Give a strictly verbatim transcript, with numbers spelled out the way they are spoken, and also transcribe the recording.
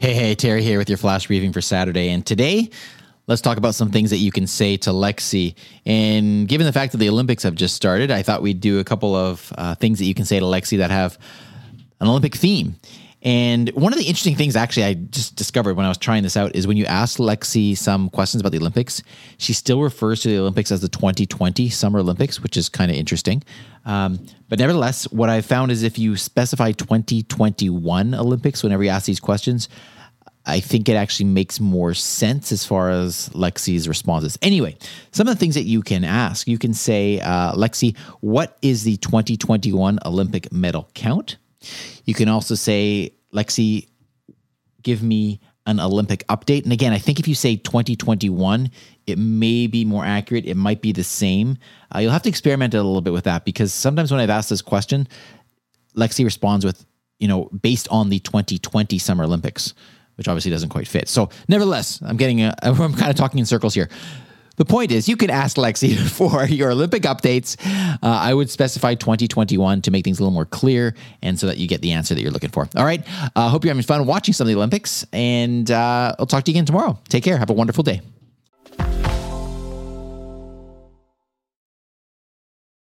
Hey, hey, Terry here with your flash briefing for Saturday. And today, let's talk about some things that you can say to Lexi. And given the fact that the Olympics have just started, I thought we'd do a couple of uh, things that you can say to Lexi that have an Olympic theme. And one of the interesting things, actually, I just discovered when I was trying this out is when you ask Lexi some questions about the Olympics, she still refers to the Olympics as the twenty twenty Summer Olympics, which is kind of interesting. Um, but nevertheless, what I found is if you specify twenty twenty-one Olympics whenever you ask these questions, I think it actually makes more sense as far as Lexi's responses. Anyway, some of the things that you can ask, you can say, uh, Lexi, what is the twenty twenty-one Olympic medal count? You can also say, Lexi, give me an Olympic update. And again, I think if you say twenty twenty-one, it may be more accurate. It might be the same. Uh, you'll have to experiment a little bit with that because sometimes when I've asked this question, Lexi responds with, you know, based on the twenty twenty Summer Olympics, which obviously doesn't quite fit. So nevertheless, I'm getting, a, I'm kind of talking in circles here. The point is, you can ask Lexi for your Olympic updates. Uh, I would specify twenty twenty-one to make things a little more clear and so that you get the answer that you're looking for. All right. I uh, hope you're having fun watching some of the Olympics, and uh, I'll talk to you again tomorrow. Take care. Have a wonderful day.